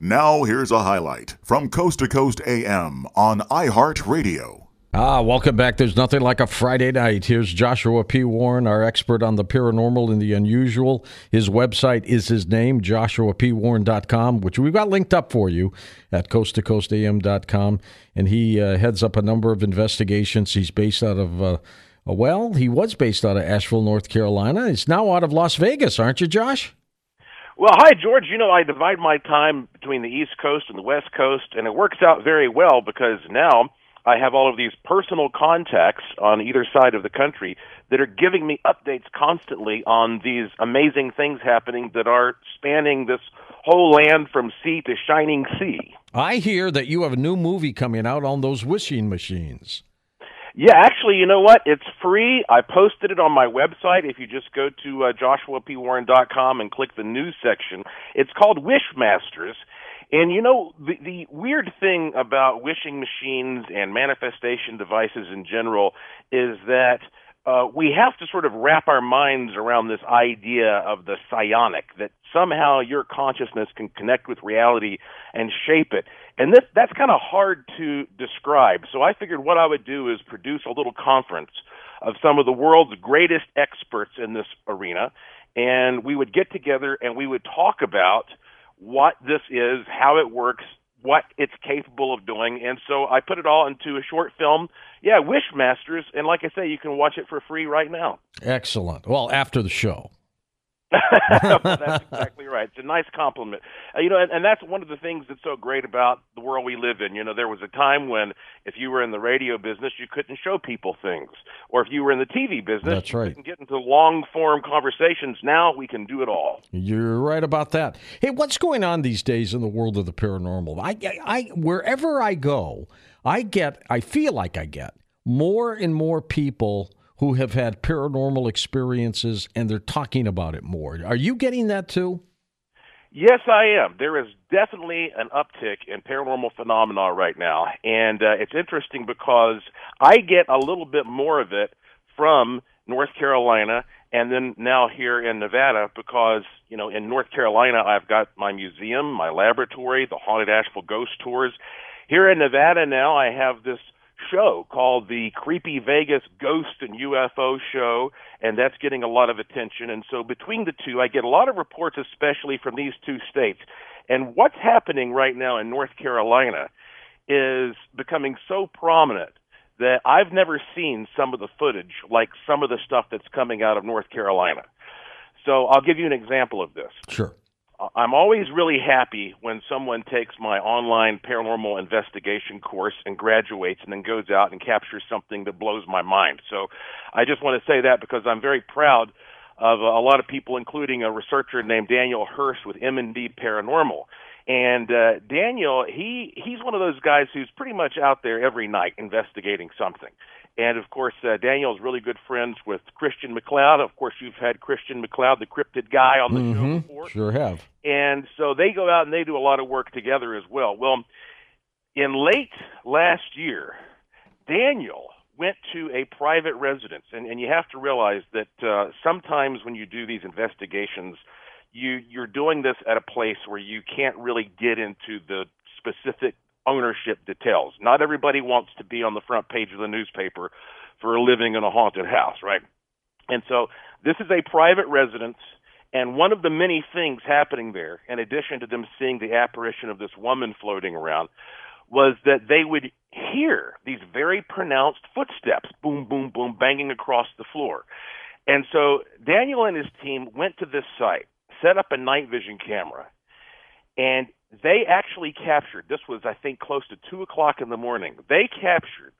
Now here's a highlight from Coast to Coast AM on iHeartRadio. Welcome back. There's nothing like a Friday night. Here's Joshua P. Warren, our expert on the paranormal and the unusual. His website is his name, JoshuaPWarren.com, which we've got linked up for you at CoastToCoastAM.com. And he heads up a number of investigations. He's based out of, well, he was based out of Asheville, North Carolina. He's now out of Las Vegas, aren't you, Josh? Well, hi, George. You know, I divide my time between the East Coast and the West Coast, and it works out very well because now I have all of these personal contacts on either side of the country that are giving me updates constantly on these amazing things happening that are spanning this whole land from sea to shining sea. I hear that you have a new movie coming out on those wishing machines. Yeah, actually, you know what? It's free. I posted it on my website. If you just go to JoshuaPWarren.com and click the news section, it's called Wish Masters. And, you know, the weird thing about wishing machines and manifestation devices in general is that we have to sort of wrap our minds around this idea of the psionic, that somehow your consciousness can connect with reality and shape it. And that's kind of hard to describe. So I figured what I would do is produce a little conference of some of the world's greatest experts in this arena, and we would get together and we would talk about what this is, how it works, what it's capable of doing. And so I put it all into a short film. Yeah, Wish Masters. And like I say, you can watch it for free right now. Excellent. Well, after the show. That's exactly right. It's a nice compliment. You know, and that's one of the things that's so great about the world we live in. You know, there was a time when if you were in the radio business, you couldn't show people things. Or if you were in the TV business, that's right, you couldn't get into long-form conversations. Now we can do it all. You're right about that. Hey, what's going on these days in the world of the paranormal? I wherever I go, I feel like I get more and more people who have had paranormal experiences, and they're talking about it more. Are you getting that too? Yes, I am. There is definitely an uptick in paranormal phenomena right now, and it's interesting because I get a little bit more of it from North Carolina and then now here in Nevada because, you know, in North Carolina, I've got my museum, my laboratory, the Haunted Asheville Ghost Tours. Here in Nevada now, I have this show called the Creepy Vegas Ghost and UFO Show, and that's getting a lot of attention. And so between the two, I get a lot of reports, especially from these two states. And what's happening right now in North Carolina is becoming so prominent that I've never seen some of the footage, like some of the stuff that's coming out of North Carolina. So I'll give you an example of this. Sure. I'm always really happy when someone takes my online paranormal investigation course and graduates and then goes out and captures something that blows my mind. So I just want to say that because I'm very proud of a lot of people, including a researcher named Daniel Hurst with M and D Paranormal. And Daniel, he's one of those guys who's pretty much out there every night investigating something. And, of course, Daniel's really good friends with Christian McLeod. Of course, you've had Christian McLeod, the cryptid guy, on the show before. Sure have. And so they go out and they do a lot of work together as well. Well, in late last year, Daniel went to a private residence. And you have to realize that sometimes when you do these investigations, you're doing this at a place where you can't really get into the specific ownership details. Not everybody wants to be on the front page of the newspaper for living in a haunted house, right? And so this is a private residence, and one of the many things happening there, in addition to them seeing the apparition of this woman floating around, was that they would hear these very pronounced footsteps, boom, boom, boom, banging across the floor. And so Daniel and his team went to this site, set up a night vision camera, and they actually captured, this was, I think, close to 2 o'clock in the morning. They captured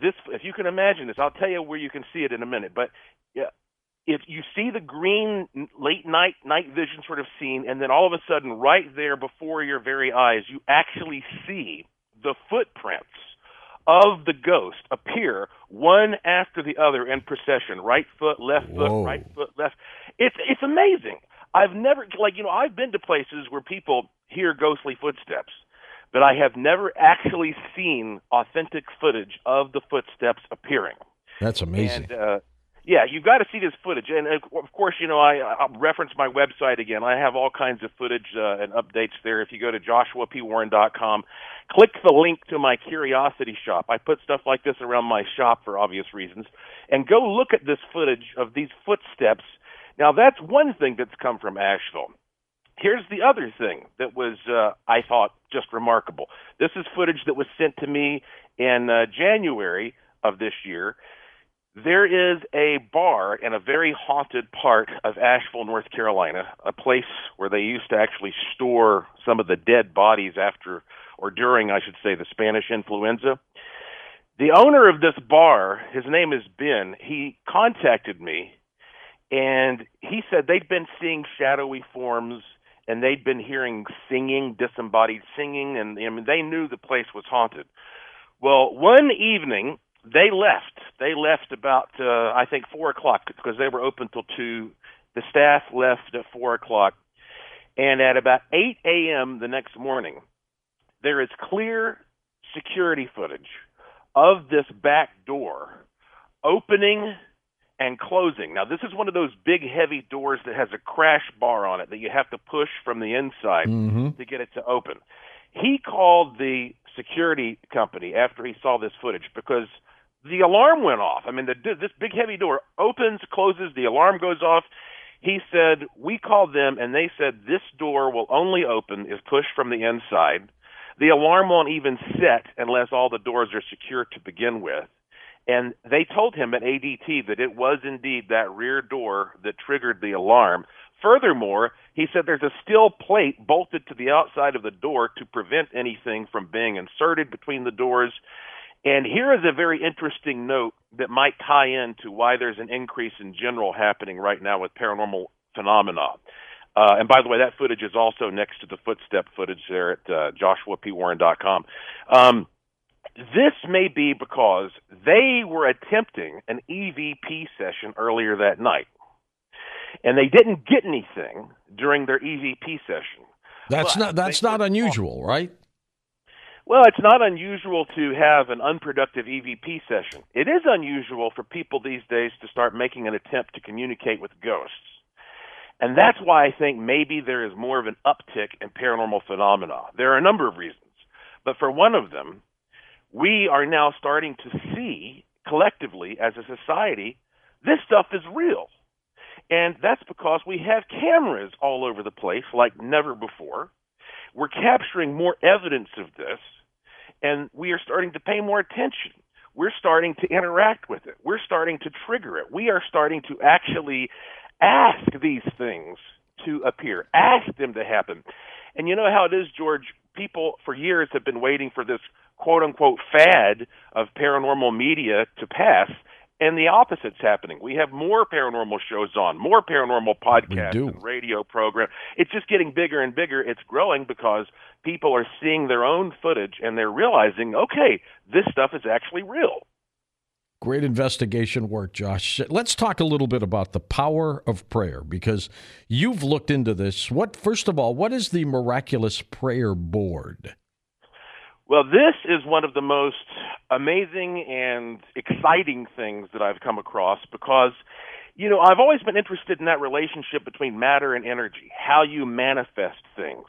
this, if you can imagine this. I'll tell you where you can see it in a minute. But if you see the green late night vision sort of scene, and then all of a sudden right there before your very eyes, you actually see the footprints of the ghost appear one after the other in procession, right foot, left foot, whoa, right foot, left. It's amazing. I've never, like, you know, I've been to places where people hear ghostly footsteps, but I have never actually seen authentic footage of the footsteps appearing. That's amazing. And, Yeah, you've got to see this footage. And, of course, you know, I'll reference my website again. I have all kinds of footage and updates there. If you go to JoshuaPWarren.com, click the link to my Curiosity Shop. I put stuff like this around my shop for obvious reasons. And go look at this footage of these footsteps. Now, that's one thing that's come from Asheville. Here's the other thing that was, I thought, just remarkable. This is footage that was sent to me in January of this year. There is a bar in a very haunted part of Asheville, North Carolina, a place where they used to actually store some of the dead bodies after, or during, I should say, the Spanish influenza. The owner of this bar, his name is Ben, he contacted me, and he said they'd been seeing shadowy forms, and they'd been hearing singing, disembodied singing, and I mean, they knew the place was haunted. Well, one evening, they left. They left about, I think, 4 o'clock, because they were open till 2. The staff left at 4 o'clock. And at about 8 a.m. the next morning, there is clear security footage of this back door opening and closing. Now, this is one of those big, heavy doors that has a crash bar on it that you have to push from the inside to get it to open. He called the security company after he saw this footage because the alarm went off. I mean, this big, heavy door opens, closes, the alarm goes off. He said, we called them, and they said this door will only open if pushed from the inside. The alarm won't even set unless all the doors are secure to begin with. And they told him at ADT that it was indeed that rear door that triggered the alarm. Furthermore, he said there's a steel plate bolted to the outside of the door to prevent anything from being inserted between the doors. And here is a very interesting note that might tie into why there's an increase in general happening right now with paranormal phenomena. And by the way, that footage is also next to the footstep footage there at JoshuaPWarren.com. This may be because they were attempting an EVP session earlier that night, and they didn't get anything during their EVP session. That's not unusual, right? Well, it's not unusual to have an unproductive EVP session. It is unusual for people these days to start making an attempt to communicate with ghosts. And that's why I think maybe there is more of an uptick in paranormal phenomena. There are a number of reasons. But for one of them, we are now starting to see collectively as a society, this stuff is real. And that's because we have cameras all over the place like never before. We're capturing more evidence of this, and we are starting to pay more attention. We're starting to interact with it. We're starting to trigger it. We are starting to actually ask these things to appear, ask them to happen. And you know how it is, George, people for years have been waiting for this quote-unquote fad of paranormal media to pass. And the opposite's happening. We have more paranormal shows on, more paranormal podcasts and radio programs. It's just getting bigger and bigger. It's growing because people are seeing their own footage and they're realizing, okay, this stuff is actually real. Great investigation work, Josh. Let's talk a little bit about the power of prayer because you've looked into this. First of all, what is the Miraculous Prayer Board? Well, this is one of the most amazing and exciting things that I've come across because, you know, I've always been interested in that relationship between matter and energy, how you manifest things.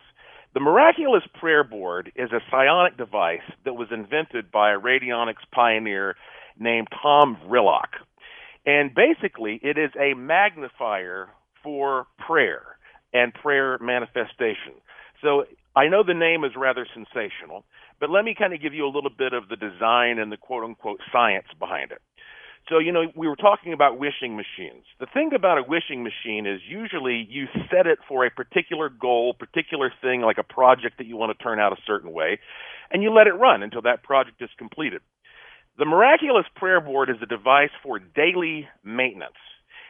The Miraculous Prayer Board is a psionic device that was invented by a radionics pioneer named Tom Rillock. And basically, it is a magnifier for prayer and prayer manifestation. So I know the name is rather sensational, but let me kind of give you a little bit of the design and the quote-unquote science behind it. So, you know, we were talking about wishing machines. The thing about a wishing machine is usually you set it for a particular goal, particular thing, like a project that you want to turn out a certain way, and you let it run until that project is completed. The Miraculous Prayer Board is a device for daily maintenance.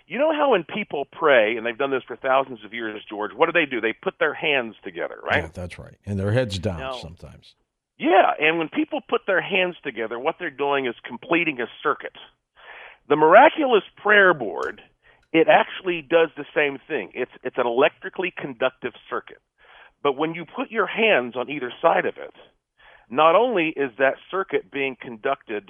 You know how when people pray, and they've done this for thousands of years, George, what do? They put their hands together, right? Yeah, that's right. And their heads down sometimes. Yeah, and when people put their hands together, what they're doing is completing a circuit. The Miraculous Prayer Board, it actually does the same thing. It's an electrically conductive circuit. But when you put your hands on either side of it, not only is that circuit being conducted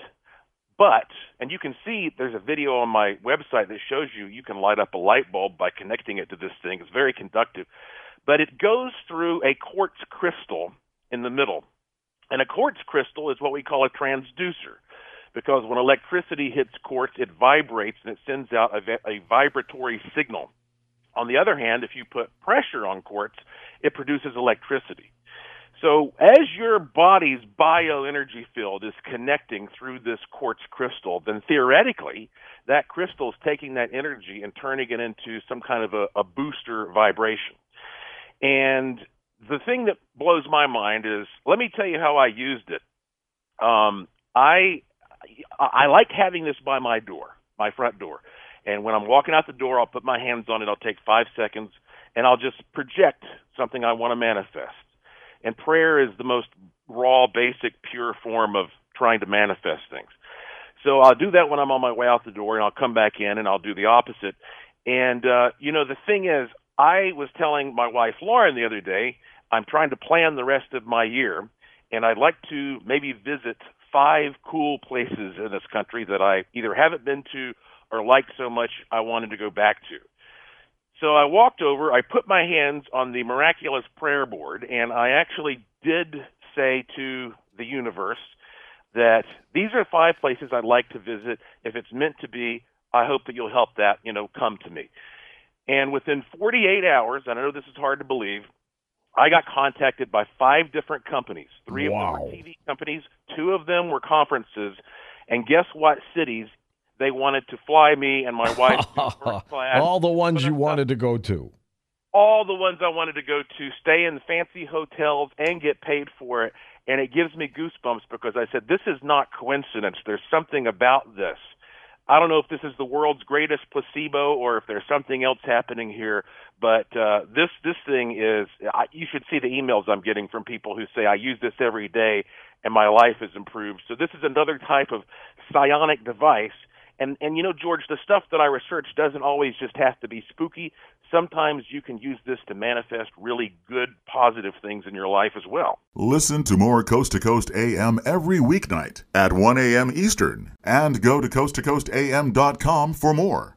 But, and you can see there's a video on my website that shows you can light up a light bulb by connecting it to this thing. It's very conductive. But it goes through a quartz crystal in the middle. And a quartz crystal is what we call a transducer, because when electricity hits quartz, it vibrates and it sends out a vibratory signal. On the other hand, if you put pressure on quartz, it produces electricity. So as your body's bioenergy field is connecting through this quartz crystal, then theoretically, that crystal is taking that energy and turning it into some kind of a booster vibration. And the thing that blows my mind is, let me tell you how I used it. I like having this by my door, my front door. And when I'm walking out the door, I'll put my hands on it. I'll take 5 seconds, and I'll just project something I want to manifest. And prayer is the most raw, basic, pure form of trying to manifest things. So I'll do that when I'm on my way out the door, and I'll come back in, and I'll do the opposite. And, the thing is, I was telling my wife, Lauren, the other day, I'm trying to plan the rest of my year, and I'd like to maybe visit 5 cool places in this country that I either haven't been to or liked so much I wanted to go back to. So I walked over, I put my hands on the Miraculous Prayer Board, and I actually did say to the universe that these are 5 places I'd like to visit. If it's meant to be, I hope that you'll help that, come to me. And within 48 hours, and I know this is hard to believe, I got contacted by 5 different companies. 3 of them were TV companies, 2 of them were conferences, and guess what cities they wanted to fly me and my wife to first class. All the ones you wanted to go to. All the ones I wanted to go to, stay in fancy hotels and get paid for it. And it gives me goosebumps because I said, this is not coincidence. There's something about this. I don't know if this is the world's greatest placebo or if there's something else happening here, but this thing is, you should see the emails I'm getting from people who say, I use this every day and my life has improved. So this is another type of psionic device. And George, the stuff that I research doesn't always just have to be spooky. Sometimes you can use this to manifest really good, positive things in your life as well. Listen to more Coast to Coast AM every weeknight at 1 a.m. Eastern. And go to CoastToCoastAM.com for more.